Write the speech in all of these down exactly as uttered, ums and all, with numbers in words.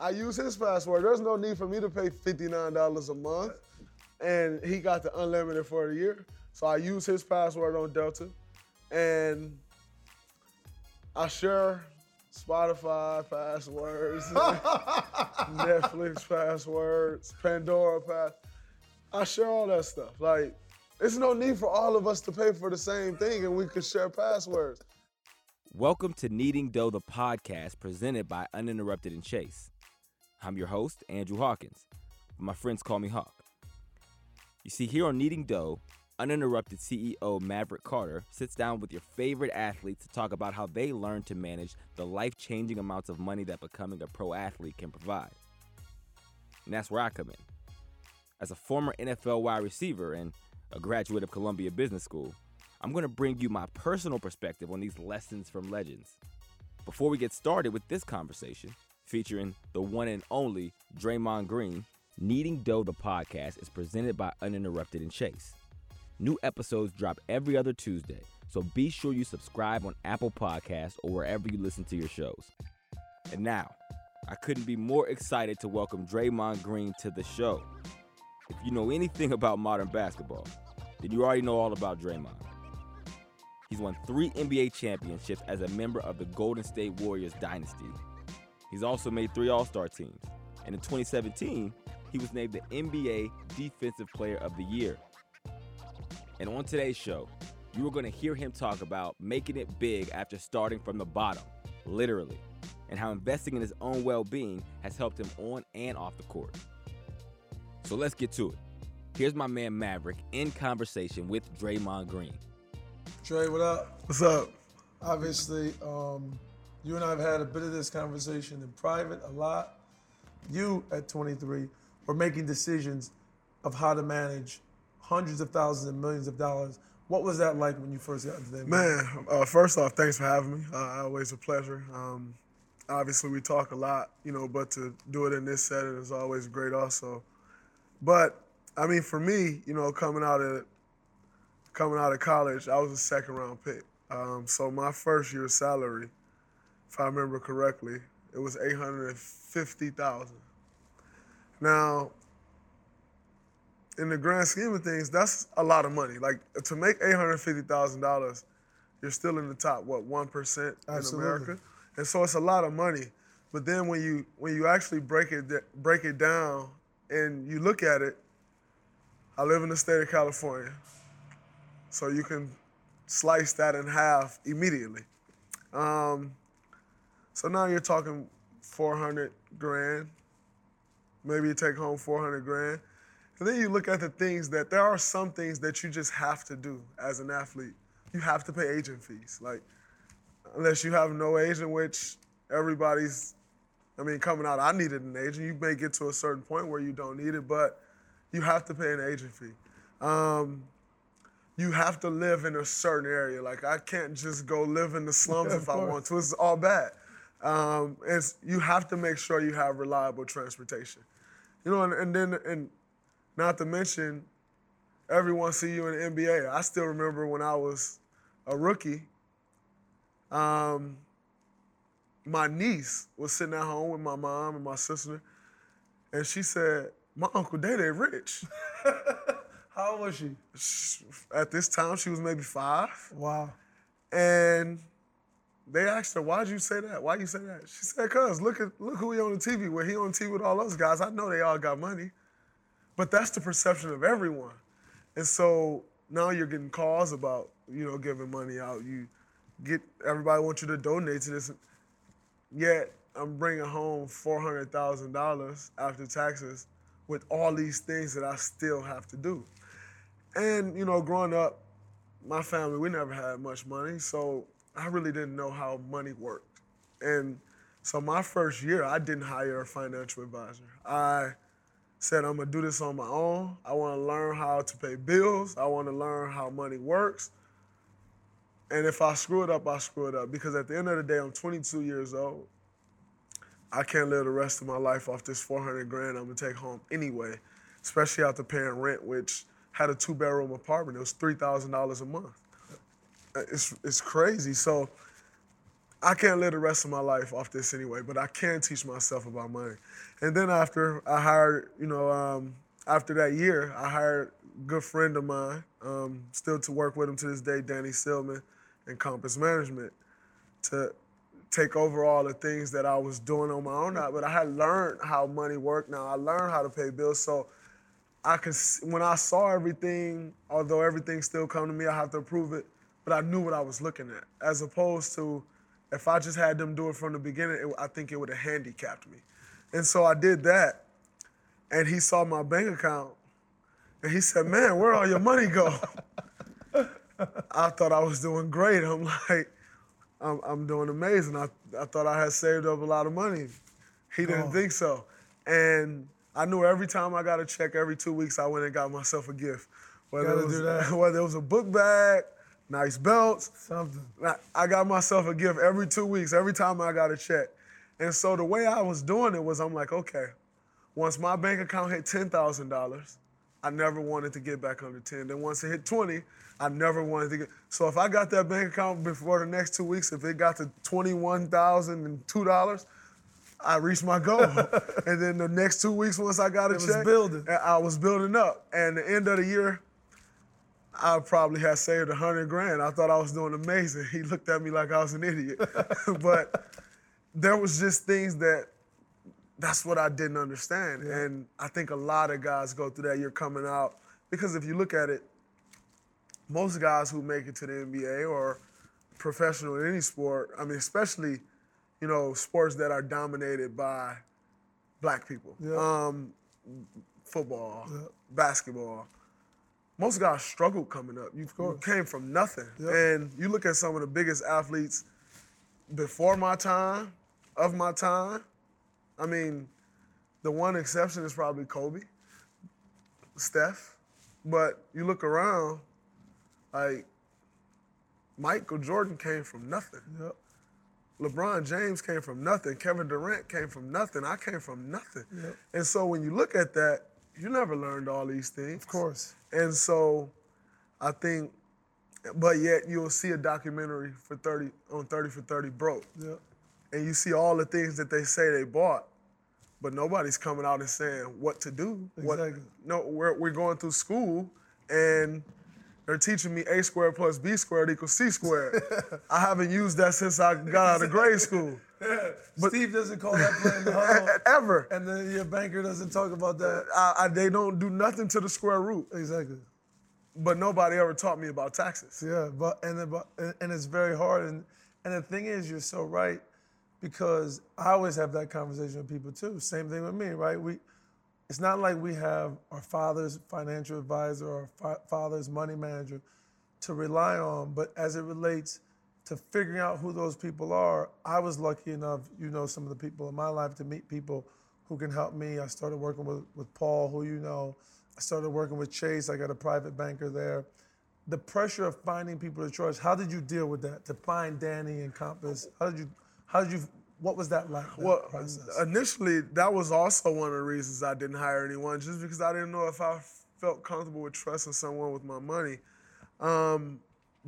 I use his password. There's no need for me to pay fifty-nine dollars a month. And he got the unlimited for the year. So I use his password on Delta. And I share Spotify passwords, Netflix passwords, Pandora pass. I share all that stuff. Like, there's no need for all of us to pay for the same thing, and we can share passwords. Welcome to Kneading Dough, the podcast presented by Uninterrupted and Chase. I'm your host, Andrew Hawkins. My friends call me Hawk. You see, here on Kneading Dough, Uninterrupted C E O Maverick Carter sits down with your favorite athletes to talk about how they learn to manage the life-changing amounts of money that becoming a pro athlete can provide. And that's where I come in. As a former N F L wide receiver and a graduate of Columbia Business School, I'm going to bring you my personal perspective on these lessons from legends. Before we get started with this conversation, featuring the one and only Draymond Green, Kneading Dough, the podcast is presented by Uninterrupted and Chase. New episodes drop every other Tuesday, so be sure you subscribe on Apple Podcasts or wherever you listen to your shows. And now, I couldn't be more excited to welcome Draymond Green to the show. If you know anything about modern basketball, then you already know all about Draymond. He's won three N B A championships as a member of the Golden State Warriors dynasty. He's also made three All-Star teams. And in twenty seventeen, he was named the N B A Defensive Player of the Year. And on today's show, you are going to hear him talk about making it big after starting from the bottom, literally, and how investing in his own well-being has helped him on and off the court. So let's get to it. Here's my man Maverick in conversation with Draymond Green. Dre, what up? What's up? Obviously, um, you and I have had a bit of this conversation in private a lot. You, at twenty-three, were making decisions of how to manage hundreds of thousands and millions of dollars. What was that like when you first got into the N B A? Man, uh, first off, thanks for having me. Uh, always a pleasure. Um, obviously, we talk a lot, you know, but to do it in this setting is always great also. But, I mean, for me, you know, coming out of coming out of college, I was a second-round pick. Um, so my first year's salary, if I remember correctly, it was eight hundred fifty thousand dollars. Now, in the grand scheme of things, that's a lot of money. Like, to make eight hundred fifty thousand dollars, you're still in the top, what, one percent Absolutely. In America? And so it's a lot of money. But then when you when you actually break it break it down, and you look at it, I live in the state of California, so you can slice that in half immediately. Um, so now you're talking four hundred grand, maybe you take home four hundred grand, and then you look at the things that, there are some things that you just have to do as an athlete. You have to pay agent fees, like, unless you have no agent, which everybody's, I mean, coming out, I needed an agent. You may get to a certain point where you don't need it, but you have to pay an agent fee. Um, you have to live in a certain area. Like, I can't just go live in the slums yeah, if I want to. It's all bad. Um, and you have to make sure you have reliable transportation. You know, and, and then, and not to mention, everyone see you in the N B A. I still remember when I was a rookie, um, my niece was sitting at home with my mom and my sister, and she said, "My Uncle Dede rich." How old was she? she? At this time, she was maybe five. Wow. And they asked her, "Why'd you say that? Why you say that?" She said, "Cuz, look at look who he on the T V with. He on T V with all those guys. I know they all got money." But that's the perception of everyone. And so now you're getting calls about, you know, giving money out. You get, everybody wants you to donate to this. Yet, I'm bringing home four hundred thousand dollars after taxes with all these things that I still have to do. And, you know, growing up, my family, we never had much money, so I really didn't know how money worked. And so my first year, I didn't hire a financial advisor. I said, I'm gonna do this on my own. I wanna learn how to pay bills. I wanna learn how money works. And if I screw it up, I screw it up. Because at the end of the day, I'm twenty-two years old. I can't live the rest of my life off this four hundred grand I'm gonna take home anyway, especially after paying rent, which had a two bedroom apartment. It was three thousand dollars a month. It's it's crazy. So I can't live the rest of my life off this anyway, but I can teach myself about money. And then after I hired, you know, um, after that year, I hired a good friend of mine, um, still to work with him to this day, Danny Silman and Compass Management, to take over all the things that I was doing on my own. But I had learned how money worked now. I learned how to pay bills. So I could, when I saw everything, although everything still come to me, I have to approve it, but I knew what I was looking at. As opposed to if I just had them do it from the beginning, it, I think it would have handicapped me. And so I did that, and he saw my bank account, and he said, man, where'd all your money go? I thought I was doing great. I'm like, I'm, I'm doing amazing. I, I thought I had saved up a lot of money. He didn't oh. think so. And I knew every time I got a check, every two weeks, I went and got myself a gift. Whether, it was, do that. whether it was a book bag, nice belts. Something. I, I got myself a gift every two weeks, every time I got a check. And so the way I was doing it was I'm like, okay, once my bank account hit ten thousand dollars, I never wanted to get back under ten. Then once it hit twenty, I never wanted to get. So if I got that bank account before the next two weeks, if it got to twenty-one thousand two dollars, I reached my goal. And then the next two weeks, once I got a it check, was building. I was building up. And the end of the year, I probably had saved a hundred grand. I thought I was doing amazing. He looked at me like I was an idiot. But there was just things that, that's what I didn't understand. Yeah. And I think a lot of guys go through that. You're coming out. Because if you look at it, most guys who make it to the N B A or professional in any sport, I mean, especially, you know, sports that are dominated by black people. Yeah. Um, football, yeah. basketball. Most guys struggled coming up. You, you came from nothing. Yep. And you look at some of the biggest athletes before my time, of my time. I mean, the one exception is probably Kobe, Steph. But you look around, like, Michael Jordan came from nothing. Yep. LeBron James came from nothing. Kevin Durant came from nothing. I came from nothing. Yep. And so when you look at that, you never learned all these things. Of course. And so I think, but yet you'll see a documentary for thirty on thirty for thirty Broke. Yeah. And you see all the things that they say they bought, but nobody's coming out and saying what to do. Exactly. What, no, we're, we're going through school and they're teaching me A squared plus B squared equals C squared. I haven't used that since I got out of grade school. Yeah. But Steve doesn't call that play in the home. Ever. And then your banker doesn't talk about that. I, I, they don't do nothing to the square root. Exactly. But nobody ever taught me about taxes. Yeah, but and about, and it's very hard. And and the thing is, you're so right, because I always have that conversation with people too. Same thing with me, right? We, it's not like we have our father's financial advisor or our fa- father's money manager to rely on, but as it relates to figuring out who those people are, I was lucky enough, you know, some of the people in my life to meet people who can help me. I started working with, with Paul, who you know. I started working with Chase. I got a private banker there. The pressure of finding people to trust, how did you deal with that? To find Danny and Compass, how did you, how did you, what was that like, that well, process? Initially, that was also one of the reasons I didn't hire anyone, just because I didn't know if I felt comfortable with trusting someone with my money. Um,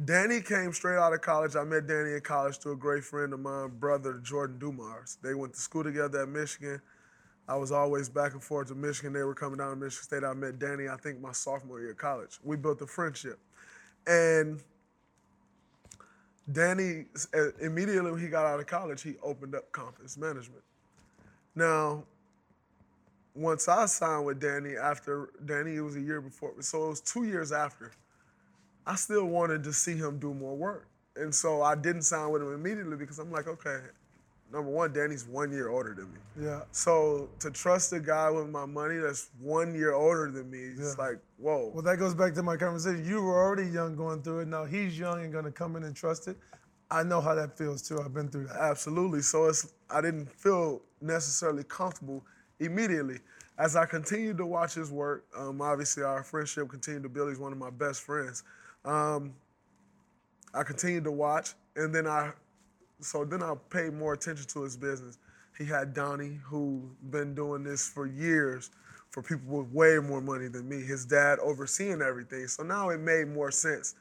Danny came straight out of college. I met Danny in college through a great friend of mine, brother Jordan Dumars. They went to school together at Michigan. I was always back and forth to Michigan. They were coming down to Michigan State. I met Danny, I think, my sophomore year of college. We built a friendship. And Danny, immediately when he got out of college, he opened up Compass Management. Now, once I signed with Danny, after Danny, it was a year before. So it was two years after. I still wanted to see him do more work. And so I didn't sign with him immediately because I'm like, okay, number one, Danny's one year older than me. Yeah. So to trust a guy with my money that's one year older than me, it's yeah. like, whoa. Well, that goes back to my conversation. You were already young going through it. Now he's young and going to come in and trust it. I know how that feels too. I've been through that. Absolutely. So it's, I didn't feel necessarily comfortable immediately. As I continued to watch his work, um, obviously our friendship continued to build. He's one of my best friends. Um, I continued to watch, and then I, so then I paid more attention to his business. He had Donnie, who's been doing this for years, for people with way more money than me, his dad overseeing everything. So now it made more sense.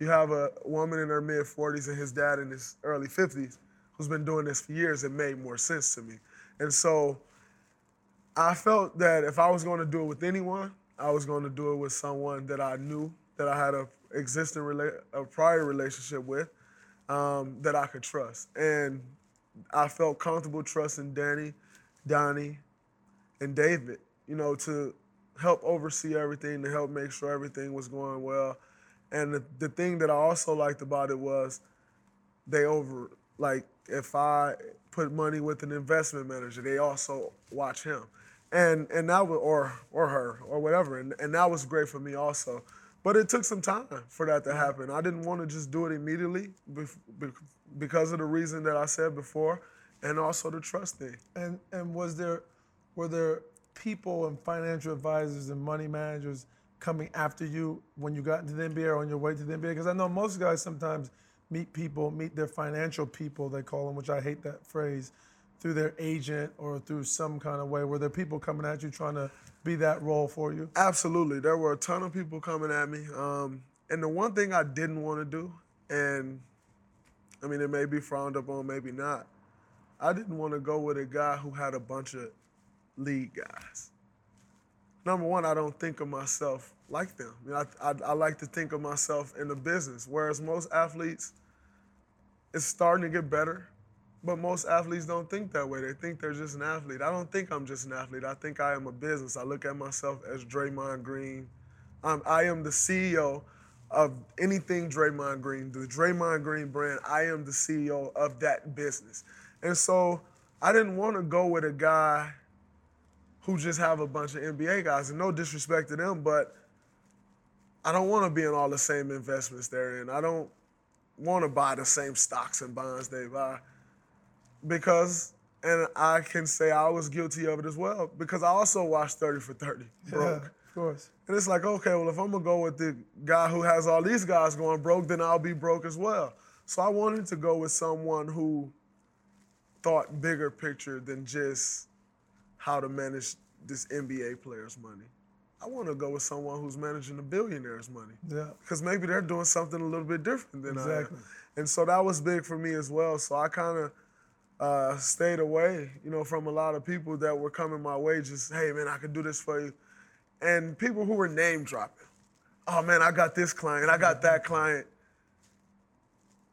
You have a woman in her mid forties and his dad in his early fifties who's been doing this for years, it made more sense to me. And so I felt that if I was going to do it with anyone, I was going to do it with someone that I knew, that I had a existing rela- a prior relationship with, um, that I could trust. And I felt comfortable trusting Danny, Donnie, and David, you know, to help oversee everything, to help make sure everything was going well. And the, the thing that I also liked about it was they over, like, if I put money with an investment manager, they also watch him. And and that was, or or her, or whatever. And, and that was great for me also. But it took some time for that to happen. I didn't want to just do it immediately bef- bef- because of the reason that I said before, and also the trust thing. And and was there, were there people and financial advisors and money managers coming after you when you got into the N B A or on your way to the N B A? Because I know most guys sometimes meet people, meet their financial people, they call them, which I hate that phrase, through their agent or through some kind of way. Were there people coming at you trying to be that role for you? Absolutely. There were a ton of people coming at me. Um, and the one thing I didn't want to do, and I mean, it may be frowned upon, maybe not, I didn't want to go with a guy who had a bunch of league guys. Number one, I don't think of myself like them. I, mean, I, I, I like to think of myself in the business, whereas most athletes, it's starting to get better, but most athletes don't think that way. They think they're just an athlete. I don't think I'm just an athlete. I think I am a business. I look at myself as Draymond Green. I'm, I am the C E O of anything Draymond Green, the Draymond Green brand. I am the C E O of that business. And so I didn't want to go with a guy who just have a bunch of N B A guys, and no disrespect to them, but I don't want to be in all the same investments they're in. I don't want to buy the same stocks and bonds they buy because, and I can say I was guilty of it as well, because I also watched thirty for thirty, broke. Yeah, of course. And it's like, okay, well, if I'm going to go with the guy who has all these guys going broke, then I'll be broke as well. So I wanted to go with someone who thought bigger picture than just how to manage this N B A player's money. I want to go with someone who's managing a billionaire's money. Yeah. Because maybe they're doing something a little bit different than exactly. I am. And so that was big for me as well. So I kind of uh, stayed away, you know, from a lot of people that were coming my way, just, hey, man, I could do this for you. And people who were name dropping. Oh, man, I got this client, I got that client.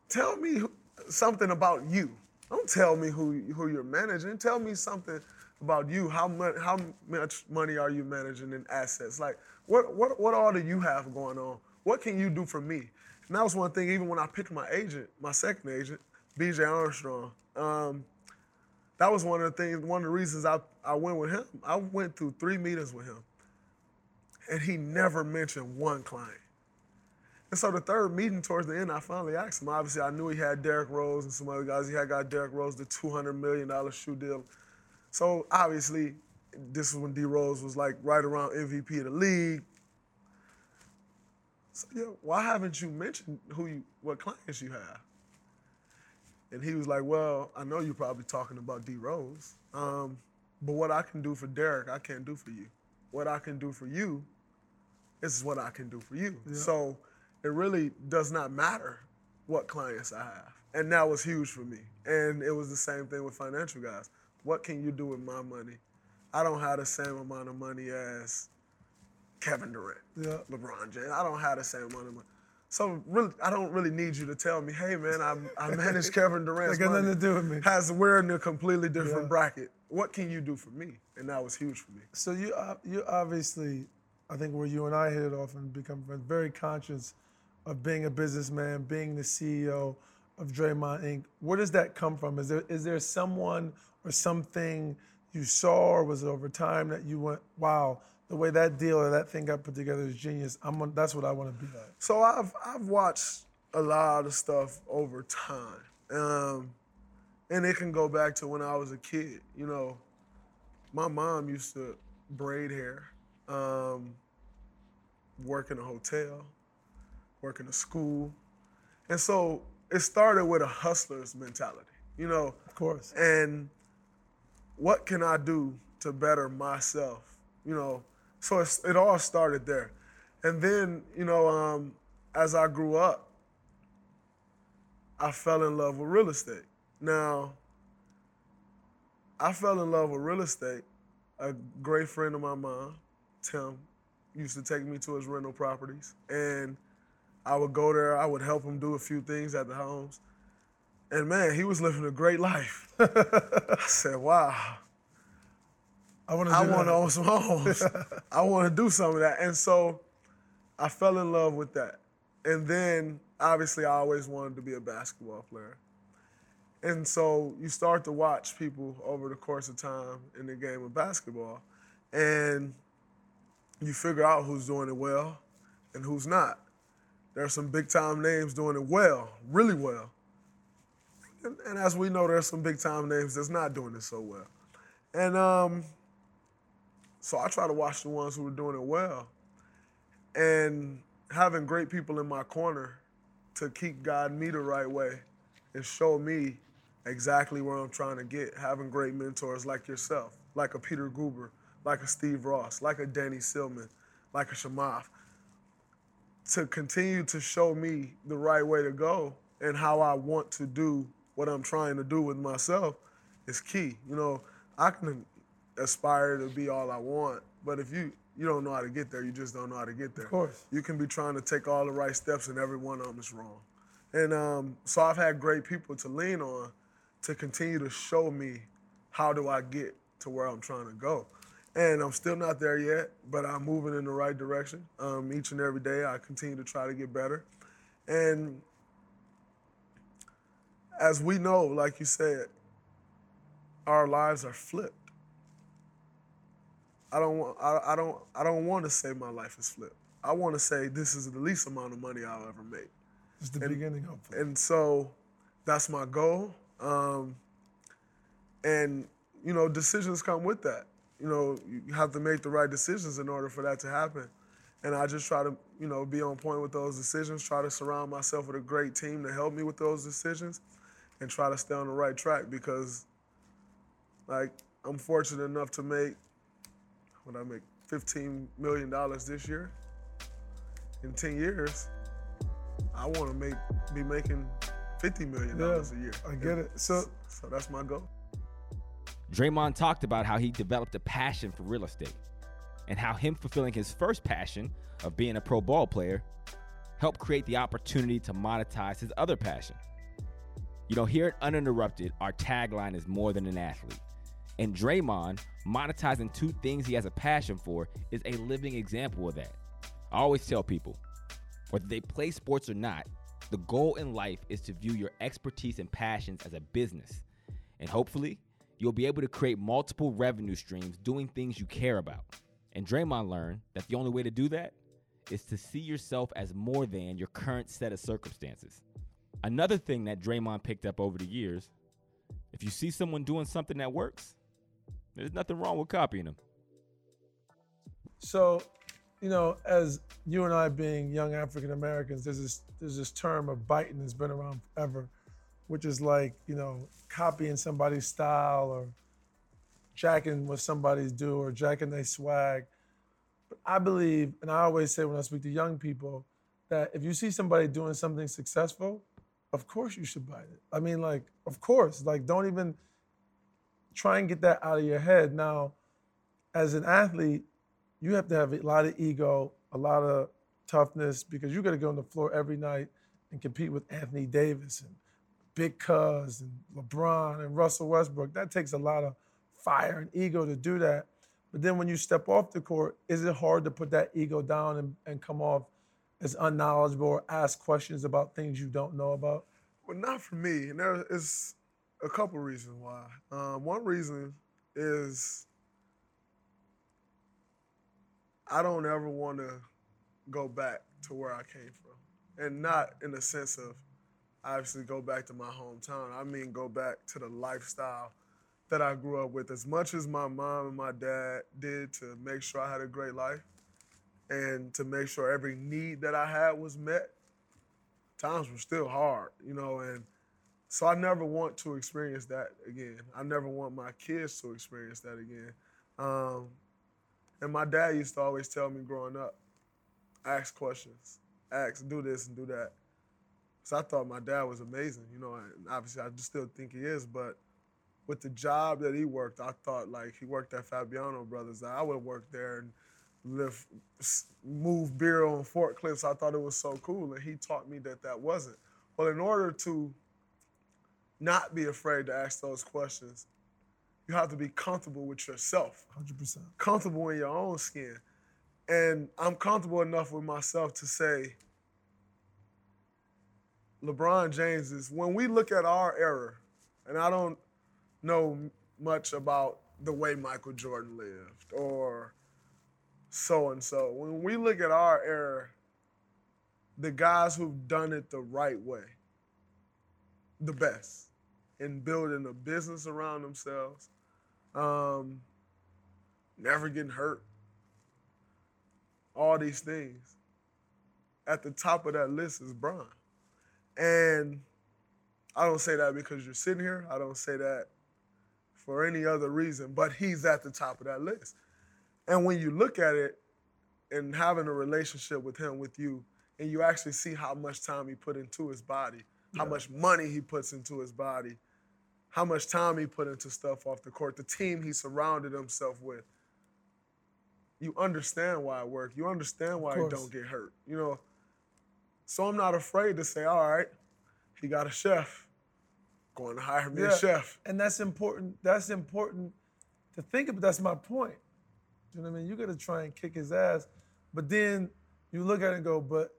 Tell me something about you. Don't tell me who who you're managing. Tell me something about you. How much how much money are you managing in assets? Like, what what what all do you have going on? What can you do for me? And that was one thing, even when I picked my agent, my second agent, B J. Armstrong, um, that was one of the things, one of the reasons I, I went with him. I went through three meetings with him, and he never mentioned one client. And so the third meeting towards the end, I finally asked him. Obviously, I knew he had Derrick Rose and some other guys. He had got Derrick Rose, the two hundred million dollars shoe deal. So obviously, this is when D. Rose was like right around M V P of the league. So yeah, why haven't you mentioned who you, what clients you have? And he was like, well, I know you're probably talking about D. Rose, um, but what I can do for Derek, I can't do for you. What I can do for you, this is what I can do for you. Yeah. So it really does not matter what clients I have. And that was huge for me. And it was the same thing with financial guys. What can you do with my money? I don't have the same amount of money as Kevin Durant, yeah. LeBron James. I don't have the same amount of money. So really, I don't really need you to tell me, hey, man, I I manage Kevin Durant's got money. Nothing to do with me. Has, we're in a completely different yeah. bracket. What can you do for me? And that was huge for me. So you uh, you obviously, I think where you and I hit it off and become very conscious of being a businessman, being the C E O of Draymond Incorporated. Where does that come from? Is there is there someone or something you saw, or was it over time that you went, wow, the way that deal or that thing got put together is genius. I'm that's what I want to be like. So I've I've watched a lot of stuff over time, um, and it can go back to when I was a kid. You know, my mom used to braid hair, um, work in a hotel, work in a school, and so it started with a hustler's mentality. You know, of course, and what can I do to better myself? You know, so it's, it all started there. And then, you know, um, as I grew up, I fell in love with real estate. Now, I fell in love with real estate. A great friend of my mom, Tim, used to take me to his rental properties. And I would go there. I would help him do a few things at the homes. And man, he was living a great life. I said, wow. I want to own some homes. I want to do some of that. And so I fell in love with that. And then, obviously, I always wanted to be a basketball player. And so you start to watch people over the course of time in the game of basketball. And you figure out who's doing it well and who's not. There's some big-time names doing it well, really well. And, and as we know, there's some big-time names that's not doing it so well. And um, so I try to watch the ones who are doing it well. And having great people in my corner to keep guiding me the right way and show me exactly where I'm trying to get, having great mentors like yourself, like a Peter Guber, like a Steve Ross, like a Danny Silman, like a Shamath, to continue to show me the right way to go and how I want to do what I'm trying to do with myself is key. You know, I can aspire to be all I want, but if you you don't know how to get there, you just don't know how to get there. Of course. You can be trying to take all the right steps and every one of them is wrong. And um, so I've had great people to lean on to continue to show me how do I get to where I'm trying to go. And I'm still not there yet, but I'm moving in the right direction. Um, each and every day I continue to try to get better. And as we know, like you said, our lives are flipped. I don't want. I, I don't. I don't want to say my life is flipped. I want to say this is the least amount of money I'll ever make. It's the and, beginning, hopefully. And so, that's my goal. Um, and you know, decisions come with that. You know, you have to make the right decisions in order for that to happen. And I just try to, you know, be on point with those decisions. Try to surround myself with a great team to help me with those decisions, and try to stay on the right track because, like, I'm fortunate enough to make. When I make fifteen million dollars this year, in ten years, I want to make be making fifty million dollars yeah, a year. I get it. So, so that's my goal. Draymond talked about how he developed a passion for real estate and how him fulfilling his first passion of being a pro ball player helped create the opportunity to monetize his other passion. You know, here at Uninterrupted, our tagline is more than an athlete. And Draymond, monetizing two things he has a passion for, is a living example of that. I always tell people, whether they play sports or not, the goal in life is to view your expertise and passions as a business. And hopefully, you'll be able to create multiple revenue streams doing things you care about. And Draymond learned that the only way to do that is to see yourself as more than your current set of circumstances. Another thing that Draymond picked up over the years, if you see someone doing something that works, there's nothing wrong with copying them. So, you know, as you and I being young African Americans, there's this there's this term of biting that's been around forever, which is like, you know, copying somebody's style or jacking what somebody's do or jacking their swag. But I believe, and I always say when I speak to young people, that if you see somebody doing something successful, of course you should bite it. I mean, like, of course, like, don't even. Try and get that out of your head. Now, as an athlete, you have to have a lot of ego, a lot of toughness, because you got to go on the floor every night and compete with Anthony Davis and Big Cuz and LeBron and Russell Westbrook. That takes a lot of fire and ego to do that. But then when you step off the court, is it hard to put that ego down and, and come off as unknowledgeable or ask questions about things you don't know about? Well, not for me. And there is... a couple reasons why. Um, one reason is I don't ever want to go back to where I came from. And not in the sense of obviously go back to my hometown. I mean go back to the lifestyle that I grew up with. As much as my mom and my dad did to make sure I had a great life and to make sure every need that I had was met, times were still hard, you know, and so I never want to experience that again. I never want my kids to experience that again. Um, and my dad used to always tell me growing up, ask questions, ask, do this and do that. So I thought my dad was amazing, you know, and obviously I just still think he is, but with the job that he worked, I thought, like, he worked at Fabiano Brothers. I would work there and lift, move beer on forklifts. I thought it was so cool, and he taught me that that wasn't. Well, in order to not be afraid to ask those questions, you have to be comfortable with yourself. one hundred percent. Comfortable in your own skin. And I'm comfortable enough with myself to say, LeBron James is, when we look at our era, and I don't know much about the way Michael Jordan lived or so-and-so. When we look at our era, the guys who've done it the right way, the best, in building a business around themselves, um, never getting hurt, all these things. At the top of that list is Bron. And I don't say that because you're sitting here. I don't say that for any other reason, but he's at the top of that list. And when you look at it and having a relationship with him, with you, and you actually see how much time he put into his body, yeah. how much money he puts into his body, how much time he put into stuff off the court, the team he surrounded himself with, you understand why it worked. You understand why he don't get hurt, you know? So I'm not afraid to say, all right, he got a chef. Going to hire me yeah. a chef. And that's important. That's important to think about. That's my point. You know what I mean? You got to try and kick his ass. But then you look at it and go, but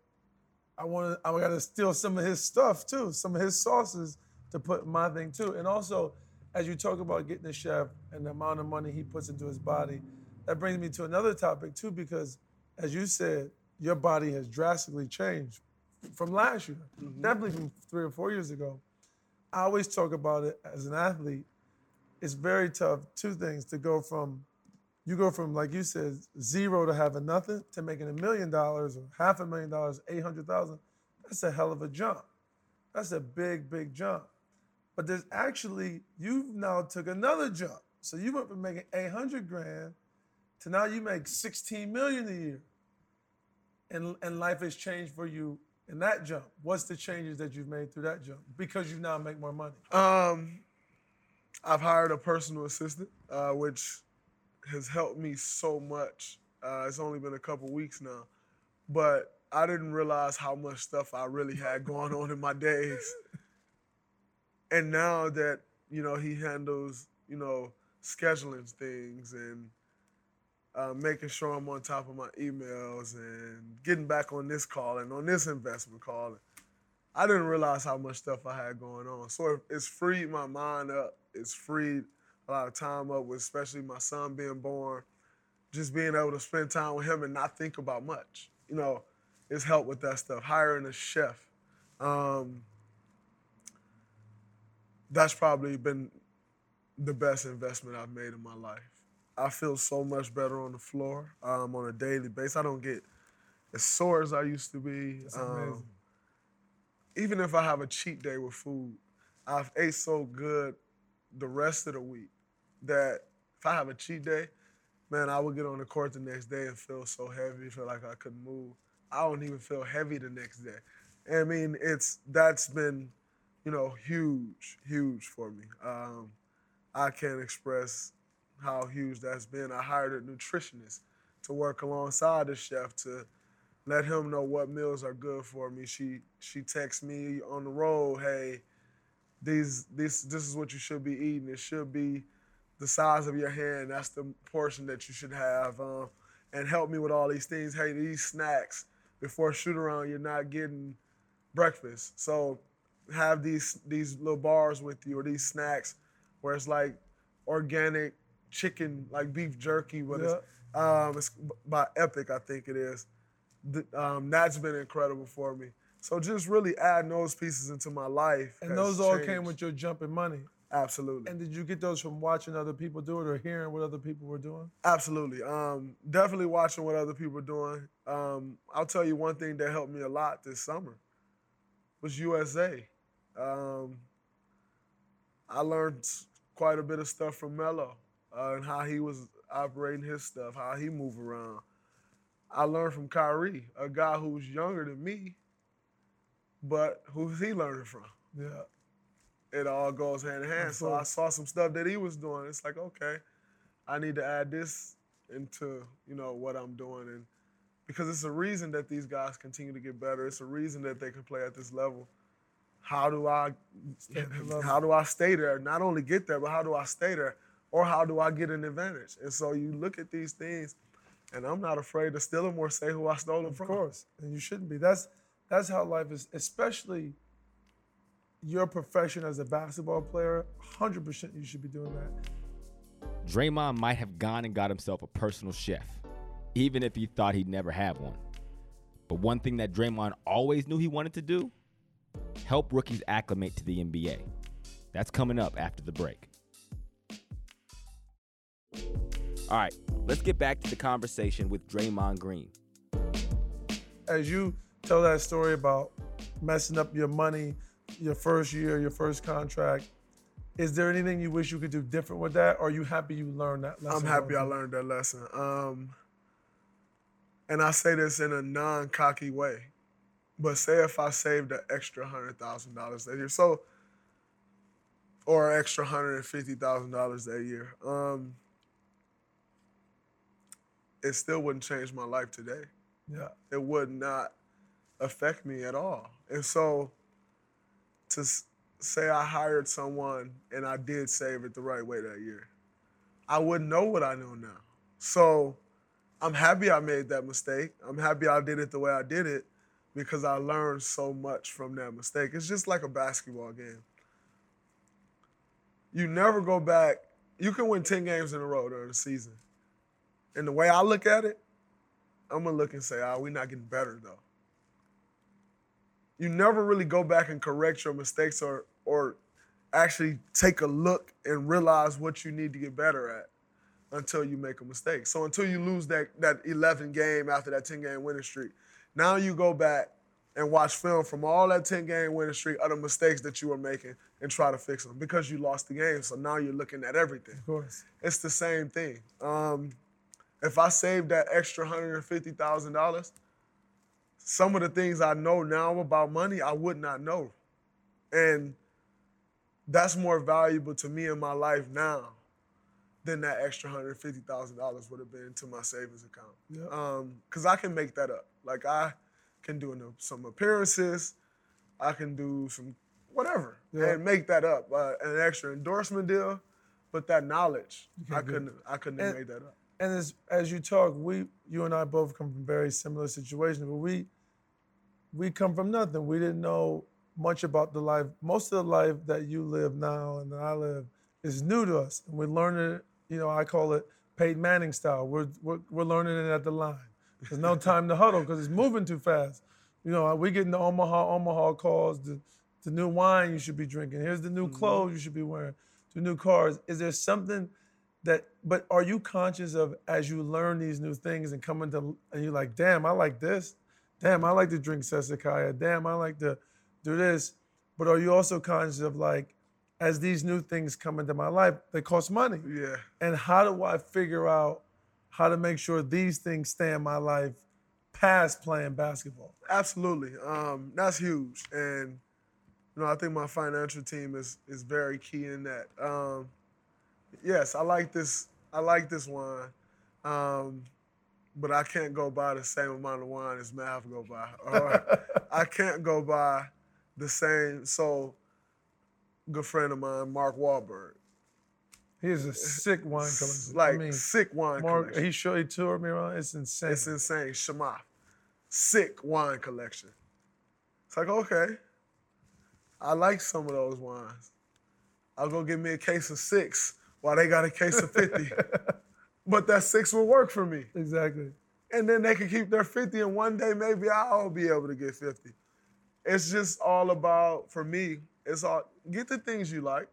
I want to, I got to steal some of his stuff too, some of his sauces to put in my thing too. And also, as you talk about getting a chef and the amount of money he puts into his body, that brings me to another topic too, because as you said, your body has drastically changed from last year, mm-hmm. definitely from three or four years ago. I always talk about it as an athlete. It's very tough, two things, to go from, you go from, like you said, zero to having nothing to making a million dollars or half a million dollars, eight hundred thousand. That's a hell of a jump. That's a big, big jump. But there's actually, you've now took another jump. So you went from making eight hundred grand to now you make sixteen million a year. And, and life has changed for you. And that jump, what's the changes that you've made through that jump? Because you now make more money. Um, I've hired a personal assistant, uh, which has helped me so much. Uh, it's only been a couple weeks now, but I didn't realize how much stuff I really had going on in my days. And now that, you know, he handles, you know, scheduling things and Uh, making sure I'm on top of my emails and getting back on this call and on this investment call. And I didn't realize how much stuff I had going on. So it's freed my mind up. It's freed a lot of time up, with especially my son being born. Just being able to spend time with him and not think about much. You know, it's helped with that stuff. Hiring a chef. Um, that's probably been the best investment I've made in my life. I feel so much better on the floor um, on a daily basis. I don't get as sore as I used to be. That's amazing. Um, even if I have a cheat day with food, I've ate so good the rest of the week that if I have a cheat day, man, I would get on the court the next day and feel so heavy, feel like I couldn't move. I don't even feel heavy the next day. I mean, it's that's been, you know, huge, huge for me. Um, I can't express how huge that's been. I hired a nutritionist to work alongside the chef to let him know what meals are good for me. She she texts me on the road, hey, these this this is what you should be eating. It should be the size of your hand. That's the portion that you should have. Um, and help me with all these things. Hey, these snacks. Before shoot around, you're not getting breakfast. So have these these little bars with you or these snacks where it's like organic chicken, like beef jerky, but yeah. it's, um, it's by Epic, I think it is. The, um, that's been incredible for me. So just really adding those pieces into my life. And those changed. All came with your jump in money. Absolutely. And did you get those from watching other people do it or hearing what other people were doing? Absolutely. Um, definitely watching what other people are doing. Um, I'll tell you one thing that helped me a lot this summer was U S A. Um, I learned quite a bit of stuff from Melo. Uh, and how he was operating his stuff, how he moved around. I learned from Kyrie, a guy who was younger than me, But who's he learning from? Yeah. It all goes hand in hand. Absolutely. So I saw some stuff that he was doing. It's like, okay, I need to add this into, you know, what I'm doing. And because it's a reason that these guys continue to get better. It's a reason that they can play at this level. How do I how do I stay there? Not only get there, but how do I stay there? Or how do I get an advantage? And so you look at these things, and I'm not afraid to steal them or say who I stole them from. Of course, and you shouldn't be. That's that's how life is, especially your profession as a basketball player. one hundred percent you should be doing that. Draymond might have gone and got himself a personal chef, even if he thought he'd never have one. But one thing that Draymond always knew he wanted to do, help rookies acclimate to the N B A. That's coming up after the break. All right, let's get back to the conversation with Draymond Green. As you tell that story about messing up your money, your first year, your first contract, is there anything you wish you could do different with that? Or are you happy you learned that lesson? I'm happy I learned that lesson. Um, and I say this in a non-cocky way. But say if I saved an extra one hundred thousand dollars that year, so, or an extra one hundred fifty thousand dollars that year, um, it still wouldn't change my life today. Yeah. It would not affect me at all. And so to s- say I hired someone and I did save it the right way that year, I wouldn't know what I know now. So I'm happy I made that mistake. I'm happy I did it the way I did it, because I learned so much from that mistake. It's just like a basketball game. You never go back. You can win ten games in a row during the season. And the way I look at it, I'm going to look and say, ah, we're not getting better, though. You never really go back and correct your mistakes or, or actually take a look and realize what you need to get better at until you make a mistake. So until you lose that, that eleven game after that ten-game winning streak, now you go back and watch film from all that ten-game winning streak, other mistakes that you were making, and try to fix them because you lost the game. So now you're looking at everything. Of course. It's the same thing. Um, if I saved that extra one hundred fifty thousand dollars, some of the things I know now about money, I would not know. And that's more valuable to me in my life now than that extra one hundred fifty thousand dollars would have been to my savings account. Yeah. Um, 'cause I can make that up. Like, I can do some appearances, I can do some whatever, yeah, and make that up, uh, an extra endorsement deal, but that knowledge, I couldn't I couldn't have made that up. And as, as you talk, we, you and I both come from very similar situations, but we we come from nothing. We didn't know much about the life. Most of the life that you live now and that I live is new to us, and we're learning it. You know, I call it Peyton Manning style. We're we're, we're learning it at the line. There's no time to huddle because it's moving too fast. You know, we get into Omaha, Omaha calls, the, the new wine you should be drinking. Here's the new clothes you should be wearing, the new cars. Is there something that, but are you conscious of, as you learn these new things and come into, and you're like, damn, I like this. Damn, I like to drink Sesakaya. Damn, I like to do this. But are you also conscious of, like, as these new things come into my life, they cost money. Yeah. And how do I figure out how to make sure these things stay in my life past playing basketball? Absolutely. Um, that's huge. And, you know, I think my financial team is is very key in that. Um, yes, I like this I like this wine, um, but I can't go buy the same amount of wine as Mav go buy. Or I can't go buy the same. So, good friend of mine, Mark Wahlberg, he's a sick wine collection. Like, I mean, sick wine Mark, collection. He showed, he toured me around. It's insane. It's insane. Shamath. Sick wine collection. It's like, okay, I like some of those wines. I'll go get me a case of six while they got a case of fifty. But that six will work for me. Exactly. And then they can keep their fifty, and one day maybe I'll be able to get fifty. It's just all about, for me, it's all, get the things you like.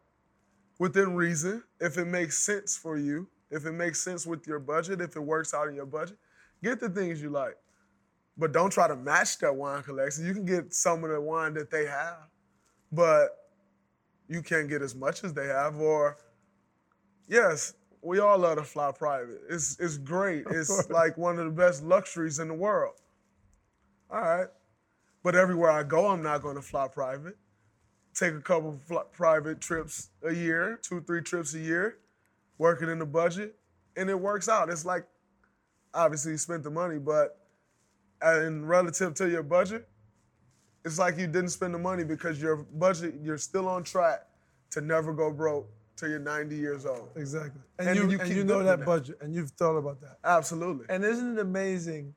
Within reason, if it makes sense for you, if it makes sense with your budget, if it works out in your budget, get the things you like. But don't try to match that wine collection. You can get some of the wine that they have, but you can't get as much as they have. Or, yes, we all love to fly private. It's it's great. It's like one of the best luxuries in the world. All right. But everywhere I go, I'm not going to fly private. Take a couple fly- private trips a year, two, three trips a year, working in the budget, and it works out. It's like, obviously you spent the money, but in relative to your budget, it's like you didn't spend the money because your budget, you're still on track to never go broke till you're ninety years old. Exactly. And, and you, you, and you know that, that budget, and you've thought about that. Absolutely. And isn't it amazing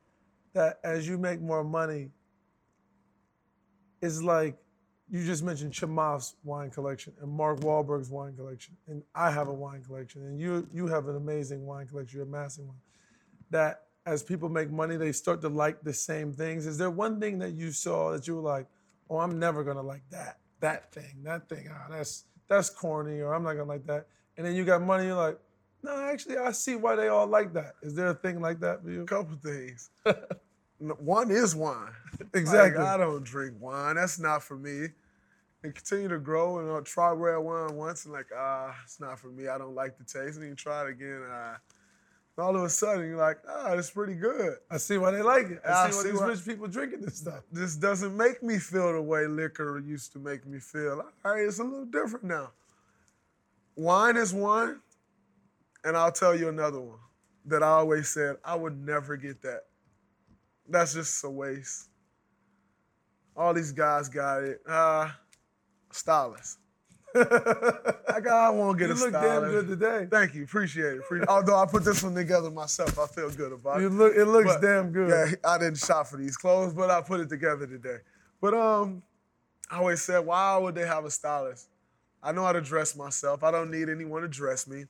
that as you make more money, it's like you just mentioned Shamath's wine collection and Mark Wahlberg's wine collection, and I have a wine collection, and you you have an amazing wine collection, you're a massive one, that as people make money, they start to like the same things. Is there one thing that you saw that you were like, oh, I'm never gonna like that, that thing, that thing, ah, oh, that's that's corny, or I'm not gonna like that. And then you got money, you're like, no, actually, I see why they all like that. Is there a thing like that for you? A couple things. One is wine. Exactly. Like, I don't drink wine, that's not for me. And continue to grow and I'll try red wine once and like, ah, it's not for me, I don't like the taste. And you try it again, ah. All of a sudden, you're like, ah, oh, it's pretty good. I see why they like it. I, I see why see these why rich people drinking this stuff. This doesn't make me feel the way liquor used to make me feel. All right, it's a little different now. Wine is one, and I'll tell you another one that I always said, I would never get that. That's just a waste. All these guys got it. Ah, uh, Stells. Like, I won't get you a style. You look damn good today. Thank you, appreciate it. Appreciate it. Although I put this one together myself, I feel good about it. You look, it looks but, damn good. Yeah, I didn't shop for these clothes, but I put it together today. But um, I always said, why would they have a stylist? I know how to dress myself. I don't need anyone to dress me.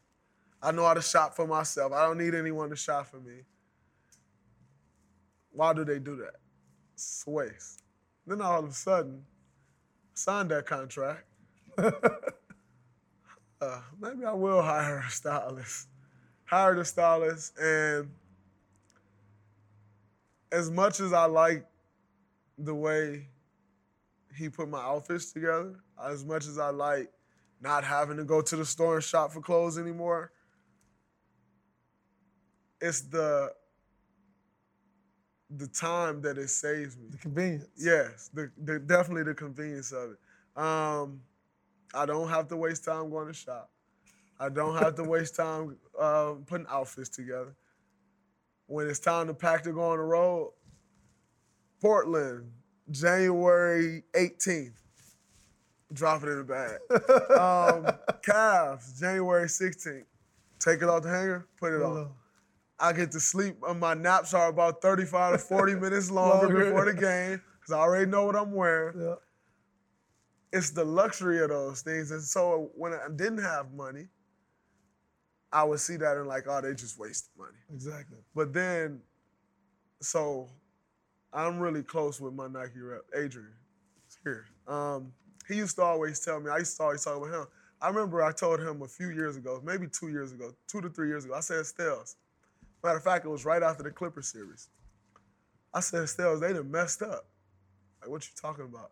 I know how to shop for myself. I don't need anyone to shop for me. Why do they do that? It's a waste. Then all of a sudden, I signed that contract. uh, maybe I will hire a stylist. Hire a stylist, and as much as I like the way he put my outfits together, as much as I like not having to go to the store and shop for clothes anymore, it's the the time that it saves me. The convenience. Yes, the, the definitely the convenience of it. Um, I don't have to waste time going to shop. I don't have to waste time uh, putting outfits together. When it's time to pack to go on the road, Portland, January eighteenth, drop it in the bag. um, Cavs, January sixteenth, take it off the hanger, put it on. I get to sleep, and my naps are about thirty-five to forty minutes longer, longer before the game, because I already know what I'm wearing. Yeah. It's the luxury of those things. And so when I didn't have money, I would see that and like, oh, they just wasted money. Exactly. But then, so I'm really close with my Nike rep, Adrian. He's here. Um, he used to always tell me, I used to always talk with him. I remember I told him a few years ago, maybe two years ago, two to three years ago, I said, Stells. Matter of fact, it was right after the Clipper series. I said, Stells, they done messed up. Like, what you talking about?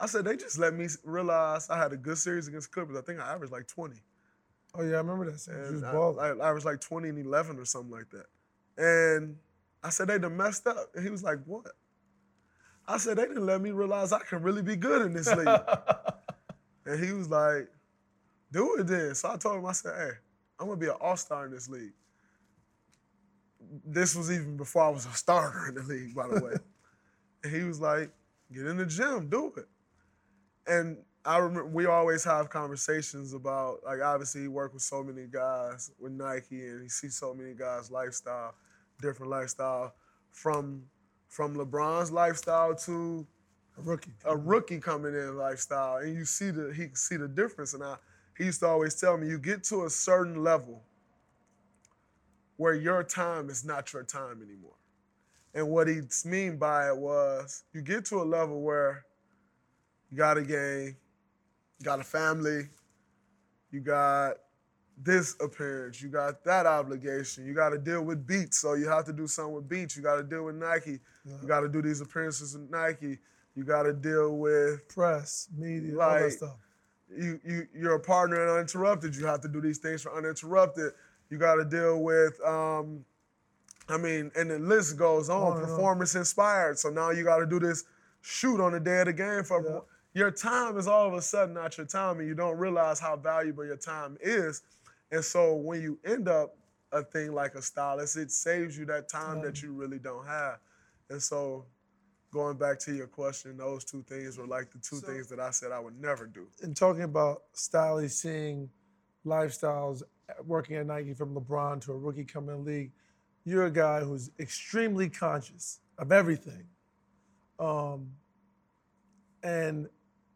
I said, they just let me realize I had a good series against Clippers. I think I averaged like twenty. Oh, yeah, I remember that series. I, I, I averaged like twenty and eleven or something like that. And I said, they done messed up. And he was like, what? I said, they didn't let me realize I can really be good in this league. And he was like, do it then. So I told him, I said, hey, I'm going to be an all-star in this league. This was even before I was a starter in the league, by the way. And he was like, get in the gym, do it. And I remember we always have conversations about, like, obviously, he worked with so many guys with Nike, and he sees so many guys' lifestyle, different lifestyle, from from LeBron's lifestyle to a rookie, a rookie coming in lifestyle, and you see the he see the difference. And I he used to always tell me, you get to a certain level where your time is not your time anymore. And what he mean by it was, you get to a level where you got a game, you got a family, you got this appearance, you got that obligation, you got to deal with Beats, so you have to do something with Beats, you got to deal with Nike, yeah. You got to do these appearances with Nike, you got to deal with press, media, like, all that stuff. You, you, you're a partner in Uninterrupted, you have to do these things for Uninterrupted, you got to deal with, um, I mean, and the list goes on, oh, performance no. inspired, so now you got to do this shoot on the day of the game for yeah. Your time is all of a sudden not your time, and you don't realize how valuable your time is. And so when you end up a thing like a stylist, it saves you that time yeah. that you really don't have. And so going back to your question, those two things were like the two so, things that I said I would never do. And talking about styling, seeing lifestyles, working at Nike from LeBron to a rookie coming in the league, you're a guy who's extremely conscious of everything. Um, and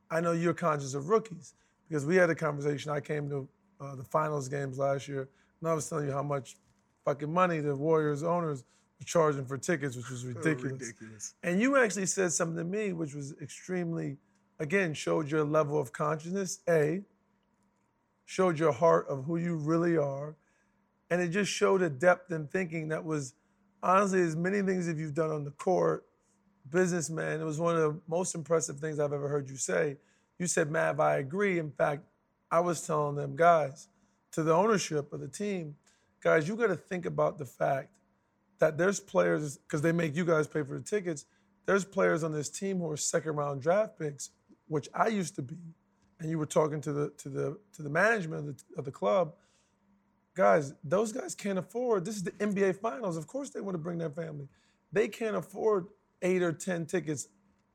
I know you're conscious of rookies because we had a conversation. I came to uh, the finals games last year, and I was telling you how much fucking money the Warriors owners were charging for tickets, which was ridiculous. ridiculous. And you actually said something to me which was extremely, again, showed your level of consciousness, A, showed your heart of who you really are, and it just showed a depth in thinking that was, honestly, as many things that you've done on the court, businessman, it was one of the most impressive things I've ever heard you say. You said, Mav, I agree. In fact, I was telling them, guys, to the ownership of the team, guys, you got to think about the fact that there's players, because they make you guys pay for the tickets, there's players on this team who are second-round draft picks, which I used to be, and you were talking to the to the, to the management of the, of the club. Guys, those guys can't afford, this is the N B A Finals. Of course they want to bring their family. They can't afford eight or ten tickets.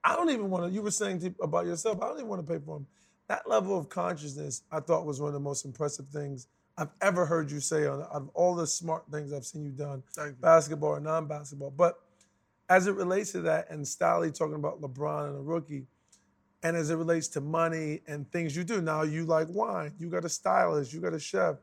I don't even want to, you were saying to, about yourself, I don't even want to pay for them. That level of consciousness, I thought, was one of the most impressive things I've ever heard you say on out of all the smart things I've seen you done, you. basketball or non-basketball. But as it relates to that, and Stiley talking about LeBron and a rookie, and as it relates to money and things you do, now you like wine, you got a stylist, you got a chef.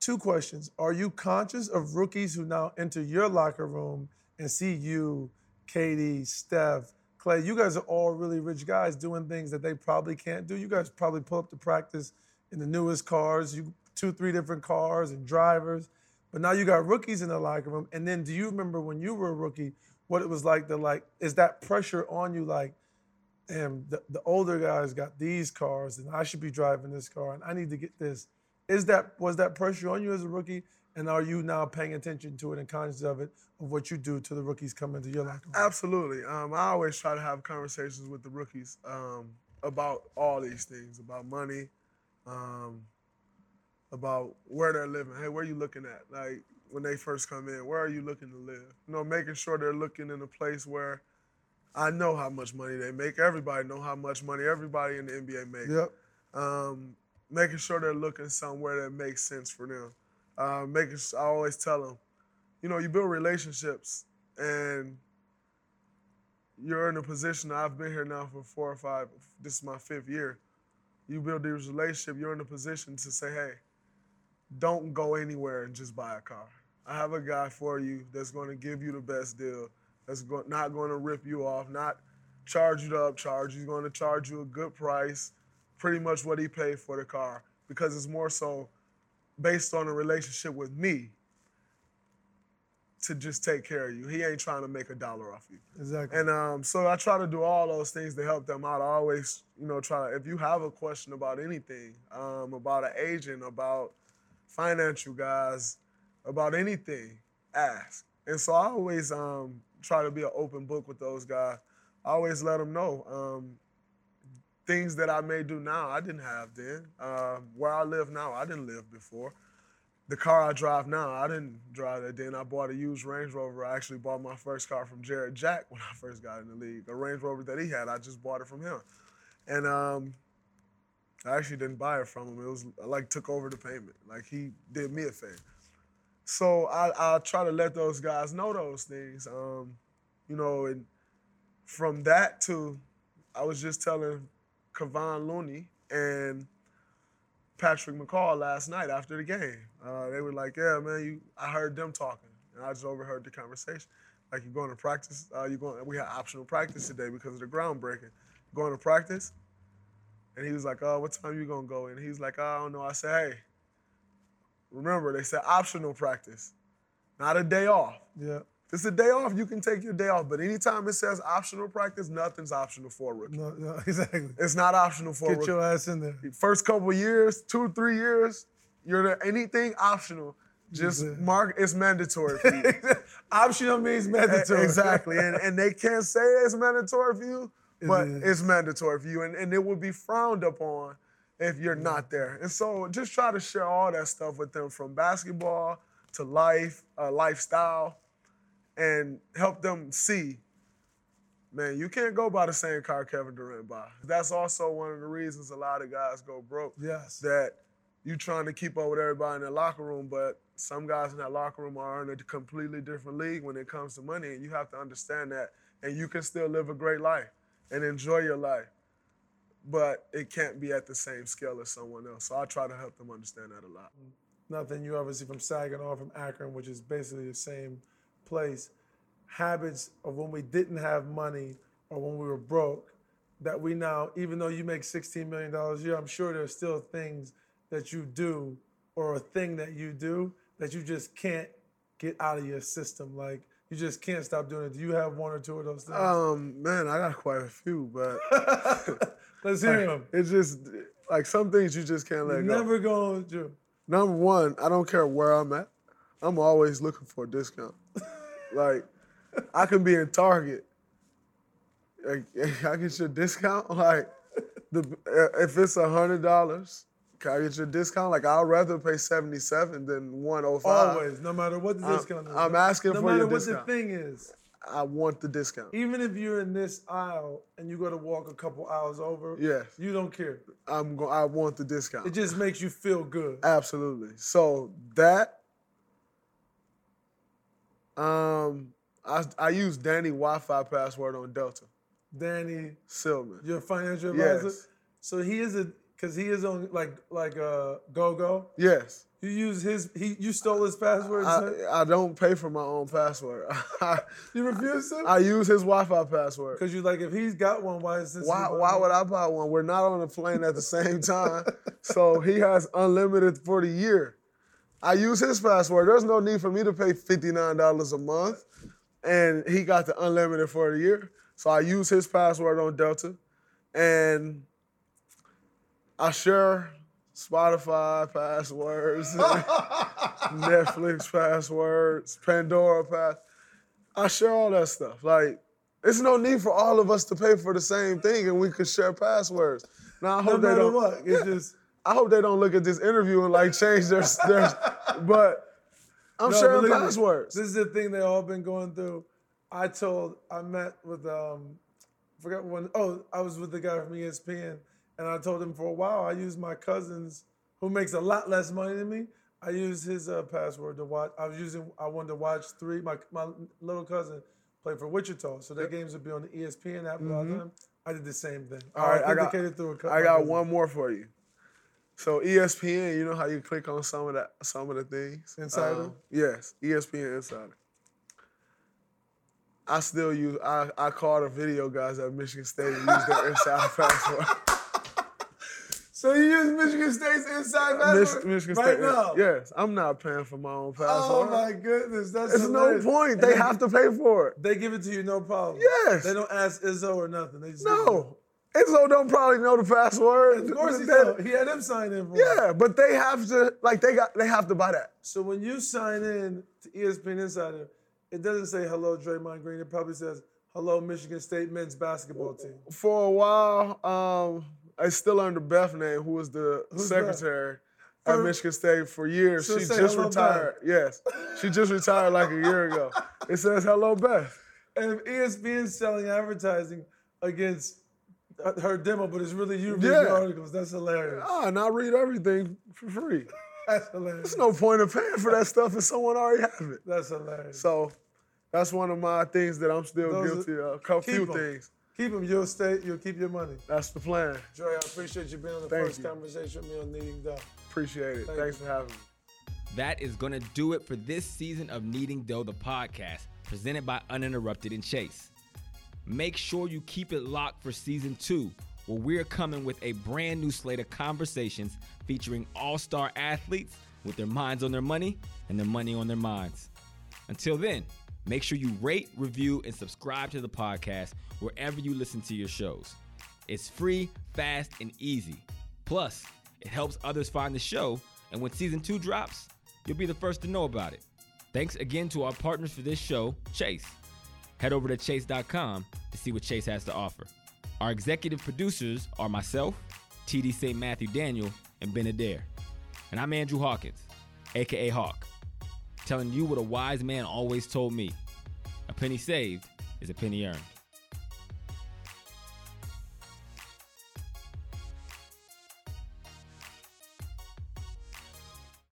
Two questions. Are you conscious of rookies who now enter your locker room and see you, Katie, Steph, Clay? You guys are all really rich guys doing things that they probably can't do. You guys probably pull up to practice in the newest cars, you two, three different cars and drivers. But now you got rookies in the locker room. And then do you remember when you were a rookie, what it was like to like, is that pressure on you like, damn, the, the older guys got these cars and I should be driving this car and I need to get this. Is that, was that pressure on you as a rookie? And are you now paying attention to it and conscious of it, of what you do to the rookies coming to your locker room? Absolutely. Um, I always try to have conversations with the rookies um, about all these things, about money, um, about where they're living. Hey, where are you looking at? Like, when they first come in, where are you looking to live? You know, making sure they're looking in a place where I know how much money they make. Everybody know how much money everybody in the N B A makes. Yep. Um, making sure they're looking somewhere that makes sense for them. Uh, making, I always tell them, you know, you build relationships and you're in a position, I've been here now for four or five, this is my fifth year. You build this relationship, you're in a position to say, hey, don't go anywhere and just buy a car. I have a guy for you that's going to give you the best deal, that's go- not going to rip you off, not charge you to upcharge. He's going to charge you a good price, pretty much what he paid for the car, because it's more so based on a relationship with me to just take care of you. He ain't trying to make a dollar off you. Exactly. And um, so I try to do all those things to help them out. I always, you know, try to, if you have a question about anything, um, about an agent, about financial guys, about anything, ask. And so I always um, try to be an open book with those guys. I always let them know um, things that I may do now, I didn't have then. Uh, where I live now, I didn't live before. The car I drive now, I didn't drive that then. I bought a used Range Rover. I actually bought my first car from Jared Jack when I first got in the league. A Range Rover that he had, I just bought it from him. And um, I actually didn't buy it from him. It was I, like took over the payment. Like he did me a favor. So I, I try to let those guys know those things. Um, you know, and from that to, I was just telling Kevon Looney and Patrick McCall last night after the game. Uh, they were like, yeah, man, you, I heard them talking. And I just overheard the conversation. Like, you're going to practice? Uh, you're going, we had optional practice today because of the groundbreaking. Going to practice? And he was like, oh, what time you going to go in? He was like, oh, I don't know. I said, hey, remember, they said optional practice, not a day off. Yeah. It's a day off, you can take your day off, but anytime it says optional practice, nothing's optional for a rookie. No, no, exactly. It's not optional for Get a rookie. Get your ass in there. First couple years, two, three years, you're there, anything optional Just mark, it's mandatory for you. Optional means mandatory. Exactly. And and they can't say it's mandatory for you, but yeah. it's mandatory for you. And, and it would be frowned upon if you're yeah. not there. And so just try to share all that stuff with them, from basketball to life, uh, lifestyle, and help them see, man, you can't go by the same car Kevin Durant buy. That's also one of the reasons a lot of guys go broke. Yes. That you trying to keep up with everybody in the locker room, but some guys in that locker room are in a completely different league when it comes to money, and you have to understand that. And you can still live a great life and enjoy your life, but it can't be at the same scale as someone else. So I try to help them understand that a lot. Nothing you obviously from Saginaw, from Akron, which is basically the same place, habits of when we didn't have money or when we were broke, that we now, even though you make sixteen million dollars a year, I'm sure there's still things that you do or a thing that you do that you just can't get out of your system. Like, you just can't stop doing it. Do you have one or two of those things? Um, man, I got quite a few, but... Let's hear like, them. It's just, like, some things you just can't let Never go. Never going to do. Number one, I don't care where I'm at. I'm always looking for a discount. Like, I can be in Target. Like, I get your discount? Like, the if it's one hundred dollars... Can I get your discount? Like, I'd rather pay seventy-seven than one oh five. Always, no matter what the discount I'm, is. I'm asking no for your discount. No matter what the thing is. I want the discount. Even if you're in this aisle and you go to walk a couple aisles over, yes. you don't care. I'm go- I want the discount. It just makes you feel good. Absolutely. So that, um, I, I use Danny Wi-Fi password on Delta. Danny Silman. Your financial advisor? Yes. So he is a... Cause he is on like like uh GoGo. Yes. You use his. He you stole his password. I, I don't pay for my own password. I, you refuse him? I use his Wi-Fi password. Cause you like if he's got one, why is this? Why why one? Would I buy one? We're not on a plane at the same time, so he has unlimited for the year. I use his password. There's no need for me to pay fifty-nine dollars a month, and he got the unlimited for the year. So I use his password on Delta, and. I share Spotify passwords, Netflix passwords, Pandora pass. I share all that stuff. Like, it's no need for all of us to pay for the same thing, and we could share passwords. Now I hope no they don't. What, it's yeah, just I hope they don't look at this interview and like change their. their but I'm no, sharing but look, passwords. This is the thing they all been going through. I told I met with um, I forgot when. Oh, I was with the guy from E S P N. And I told him for a while, I use my cousin's, who makes a lot less money than me. I used his uh, password to watch. I was using. I wanted to watch three. My my little cousin played for Wichita, so their yep. games would be on the E S P N app. Mm-hmm. I did the same thing. All right, I, I got. Through a couple I got one more for you. So E S P N, you know how you click on some of that, some of the things. Insider. Um, yes, E S P N Insider. I still use. I I call the video guys at Michigan State and use their inside password. So you use Michigan State's inside password Mich- right State, now? Yes, I'm not paying for my own password. Oh my goodness, that's it's hilarious. No point. They, they have to pay for it. They give it to you, no problem. Yes. They don't ask Izzo or nothing. They just no, Izzo don't probably know the password. Of course he does. He had them sign in for yeah, it. But they have to, like they got, they have to buy that. So when you sign in to E S P N Insider, it doesn't say hello Draymond Green. It probably says hello Michigan State men's basketball team. For a while. Um, It's still under Beth name, who was the Who's secretary Beth? At her, Michigan State for years. She just retired. Beth. Yes. She just retired like a year ago. It says, hello, Beth. And if E S P N's selling advertising against her demo, but it's really you reading yeah. the articles, that's hilarious. Oh, and I read everything for free. That's hilarious. There's no point in paying for that stuff if someone already has it. That's hilarious. So that's one of my things that I'm still Those guilty of. A few things. Keep them. You'll stay. You'll keep your money. That's the plan. Dre, I appreciate you being on the Thank first you. Conversation with me on Kneading Dough. Appreciate it. Thank Thanks you. For having me. That is going to do it for this season of Kneading Dough, the podcast, presented by Uninterrupted and Chase. Make sure you keep it locked for season two, where we're coming with a brand new slate of conversations featuring all-star athletes with their minds on their money and their money on their minds. Until then, make sure you rate, review, and subscribe to the podcast wherever you listen to your shows. It's free, fast, and easy. Plus, it helps others find the show, and when season two drops, You'll be the first to know about it. Thanks again to our partners for this show, Chase. Head over to chase dot com to see what Chase has to offer. Our executive producers are myself, T D Saint Matthew Daniel, and Ben Adair. And I'm Andrew Hawkins, a k a. Hawk, telling you what a wise man always told me. A penny saved is a penny earned.